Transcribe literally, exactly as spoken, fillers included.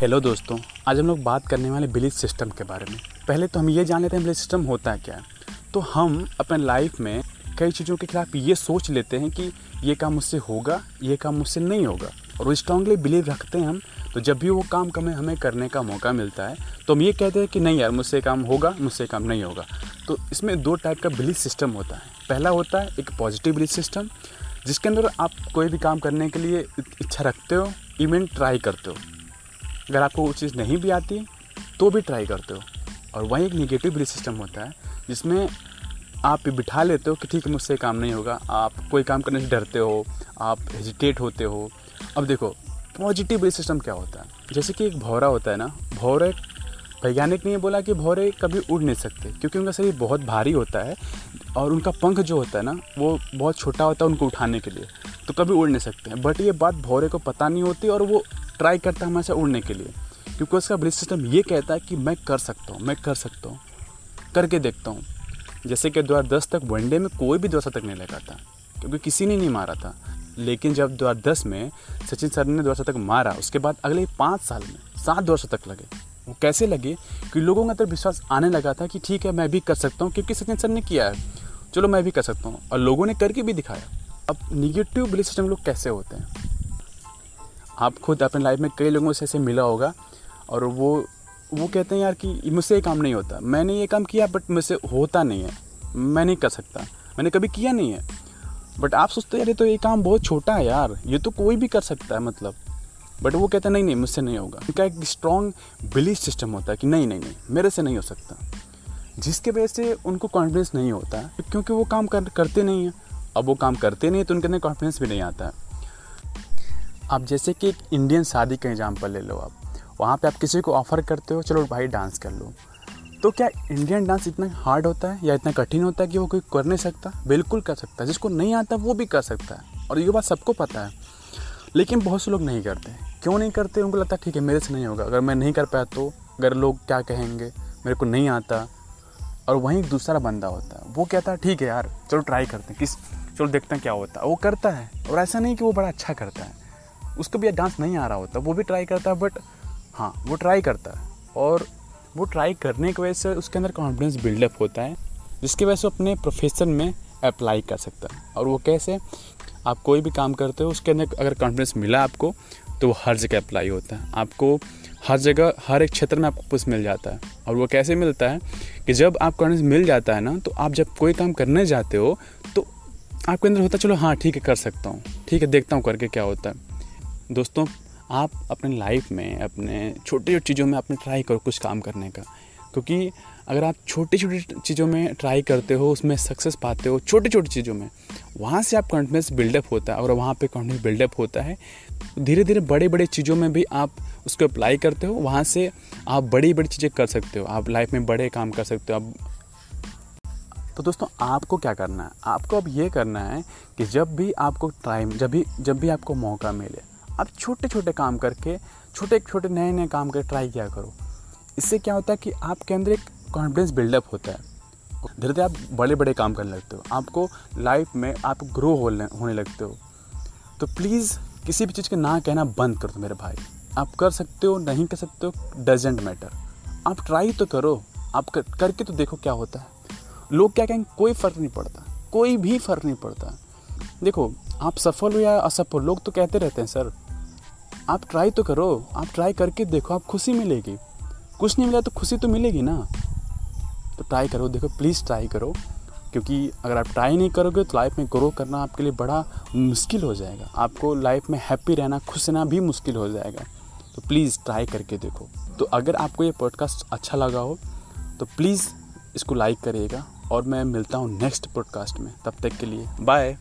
Hello दोस्तों, आज हम लोग बात करने वाले बिलीफ सिस्टम के बारे में। पहले तो हम ये जान लेते हैं बिलीफ सिस्टम होता है क्या। तो हम अपने लाइफ में कई चीज़ों के खिलाफ ये सोच लेते हैं कि ये काम मुझसे होगा, ये काम मुझसे नहीं होगा, और वो स्ट्रांगली बिलीव रखते हैं हम। तो जब भी वो काम कमें हमें करने का मौका मिलता है तो हम ये कहते हैं कि नहीं यार, मुझसे काम होगा, मुझसे काम नहीं होगा। तो इसमें दो टाइप का बिलीफ सिस्टम होता है। पहला होता है एक पॉजिटिव बिलीफ सिस्टम, जिसके अंदर आप कोई भी काम करने के लिए इच्छा रखते हो, इवन ट्राई करते हो। अगर आपको वो चीज़ नहीं भी आती तो भी ट्राई करते हो। और वहीं एक नेगेटिव बिलीफ सिस्टम होता है, जिसमें आप बिठा लेते हो कि ठीक, मुझसे काम नहीं होगा। आप कोई काम करने से डरते हो, आप हेजिटेट होते हो। अब देखो, पॉजिटिव बिलीफ सिस्टम क्या होता है। जैसे कि एक भौरा होता है ना, भौरे वैज्ञानिक ने ये बोला कि भौरे कभी उड़ नहीं सकते, क्योंकि उनका शरीर बहुत भारी होता है और उनका पंख जो होता है ना, वो बहुत छोटा होता है उनको उठाने के लिए, तो कभी उड़ नहीं सकते हैं। बट ये बात भौरे को पता नहीं होती और वो ट्राई करता है हमेशा उड़ने के लिए, क्योंकि उसका बिलीफ सिस्टम ये कहता है कि मैं कर सकता हूँ, मैं कर सकता हूँ, करके देखता हूँ। जैसे कि दो हज़ार दस तक वनडे में कोई भी दो सौ तक नहीं लगा था, क्योंकि किसी ने नहीं मारा था। लेकिन जब दो हज़ार दस में सचिन सर ने दो सौ तक मारा, उसके बाद अगले पाँच साल में सात दो सौ तक लगे। वो कैसे लगे कि लोगों के अंदर विश्वास आने लगा था कि ठीक है, मैं भी कर सकता हूँ, क्योंकि सचिन सर ने किया है, चलो मैं भी कर सकता हूँ। और लोगों ने करके भी दिखाया। अब निगेटिव बिलीफ सिस्टम लोग कैसे होते हैं, आप खुद अपने लाइफ में कई लोगों से ऐसे मिला होगा, और वो वो कहते हैं यार कि मुझसे ये काम नहीं होता, मैंने ये काम किया बट मुझसे होता नहीं है, मैं नहीं कर सकता, मैंने कभी किया नहीं है। बट आप सोचते यार ये तो ये काम बहुत छोटा है यार, ये तो कोई भी कर सकता है मतलब। बट वो कहते हैं नहीं नहीं, मुझसे नहीं होगा। उनका एक स्ट्रॉन्ग बिलीफ सिस्टम होता है कि नहीं नहीं नहीं, मेरे से नहीं हो सकता, जिसके वजह से उनको कॉन्फिडेंस नहीं होता, क्योंकि वो काम कर, करते नहीं हैं। अब वो काम करते नहीं तो उनके अंदर कॉन्फिडेंस भी नहीं आता है। आप जैसे कि एक इंडियन शादी का एग्जाम्पल ले लो, आप वहाँ पे आप किसी को ऑफ़र करते हो, चलो भाई डांस कर लो। तो क्या इंडियन डांस इतना हार्ड होता है या इतना कठिन होता है कि वो कोई कर नहीं सकता? बिल्कुल कर सकता है, जिसको नहीं आता वो भी कर सकता है, और ये बात सबको पता है। लेकिन बहुत से लोग नहीं करते। क्यों नहीं करते? उनको लगता है ठीक है, मेरे से नहीं होगा, अगर मैं नहीं कर पाया तो अगर लोग क्या कहेंगे, मेरे को नहीं आता। और वहीं दूसरा बंदा होता है, वो कहता है ठीक है यार, चलो ट्राई करते हैं, किस चलो देखते हैं क्या होता है। वो करता है, और ऐसा नहीं कि वो बड़ा अच्छा करता है, उसको भी डांस नहीं आ रहा होता, वो भी ट्राई करता है। बट हाँ, वो ट्राई करता है, और वो ट्राई करने की वजह से उसके अंदर कॉन्फिडेंस बिल्डअप होता है, जिसकी वजह से अपने प्रोफेशन में अप्लाई कर सकता है। और वो कैसे, आप कोई भी काम करते हो, उसके अंदर अगर कॉन्फिडेंस मिला आपको तो वो हर जगह अप्लाई होता है, आपको हर जगह हर एक क्षेत्र में आपको पुश मिल जाता है। और वो कैसे मिलता है कि जब आप कॉन्फिडेंस मिल जाता है ना, तो आप जब कोई काम करने जाते हो तो आपके अंदर होता है चलो हाँ ठीक है, कर सकता हूँ, ठीक है देखता हूँ करके क्या होता है। दोस्तों, आप अपने लाइफ में अपने छोटी छोटी चीज़ों में आपने ट्राई करो कुछ काम करने का, क्योंकि अगर आप छोटी छोटी चीज़ों में ट्राई करते हो, उसमें सक्सेस पाते हो छोटी छोटी चीज़ों में, वहाँ से आप कॉन्फिडेंस बिल्डअप होता है, और वहाँ पे कॉन्फिडेंस बिल्डअप होता है। धीरे धीरे बड़े बड़े चीज़ों में भी आप उसको अप्लाई करते हो, वहाँ से आप बड़ी बड़ी चीज़ें कर सकते हो, आप लाइफ में बड़े काम कर सकते हो आप। तो दोस्तों, आपको क्या करना है, आपको अब ये करना है कि जब भी आपको टाइम जब भी जब भी आपको मौका मिले, आप छोटे छोटे काम करके छोटे छोटे नए नए काम करके ट्राई किया करो। इससे क्या होता है कि आपके अंदर एक कॉन्फिडेंस बिल्डअप होता है, धीरे धीरे आप बड़े बड़े काम करने लगते हो, आपको लाइफ में आप ग्रो होने लगते हो। तो प्लीज़ किसी भी चीज़ के ना कहना बंद कर दो मेरे भाई। आप कर सकते हो, नहीं कर सकते हो, डजेंट मैटर, आप ट्राई तो करो, आप कर, करके तो देखो क्या होता है। लोग क्या कहेंगे, कोई फ़र्क नहीं पड़ता, कोई भी फ़र्क नहीं पड़ता। देखो, आप सफल हो या असफल, लोग तो कहते रहते हैं सर, आप ट्राई तो करो, आप ट्राई करके देखो, आप खुशी मिलेगी। कुछ नहीं मिला तो खुशी तो मिलेगी ना, तो ट्राई करो, देखो प्लीज़ ट्राई करो, क्योंकि अगर आप ट्राई नहीं करोगे तो लाइफ में ग्रो करना आपके लिए बड़ा मुश्किल हो जाएगा, आपको लाइफ में हैप्पी रहना, खुश रहना भी मुश्किल हो जाएगा। तो प्लीज़ ट्राई करके देखो। तो अगर आपको ये पॉडकास्ट अच्छा लगा हो तो प्लीज़ इसको लाइक करिएगा, और मैं मिलता हूँ नेक्स्ट पॉडकास्ट में। तब तक के लिए बाय।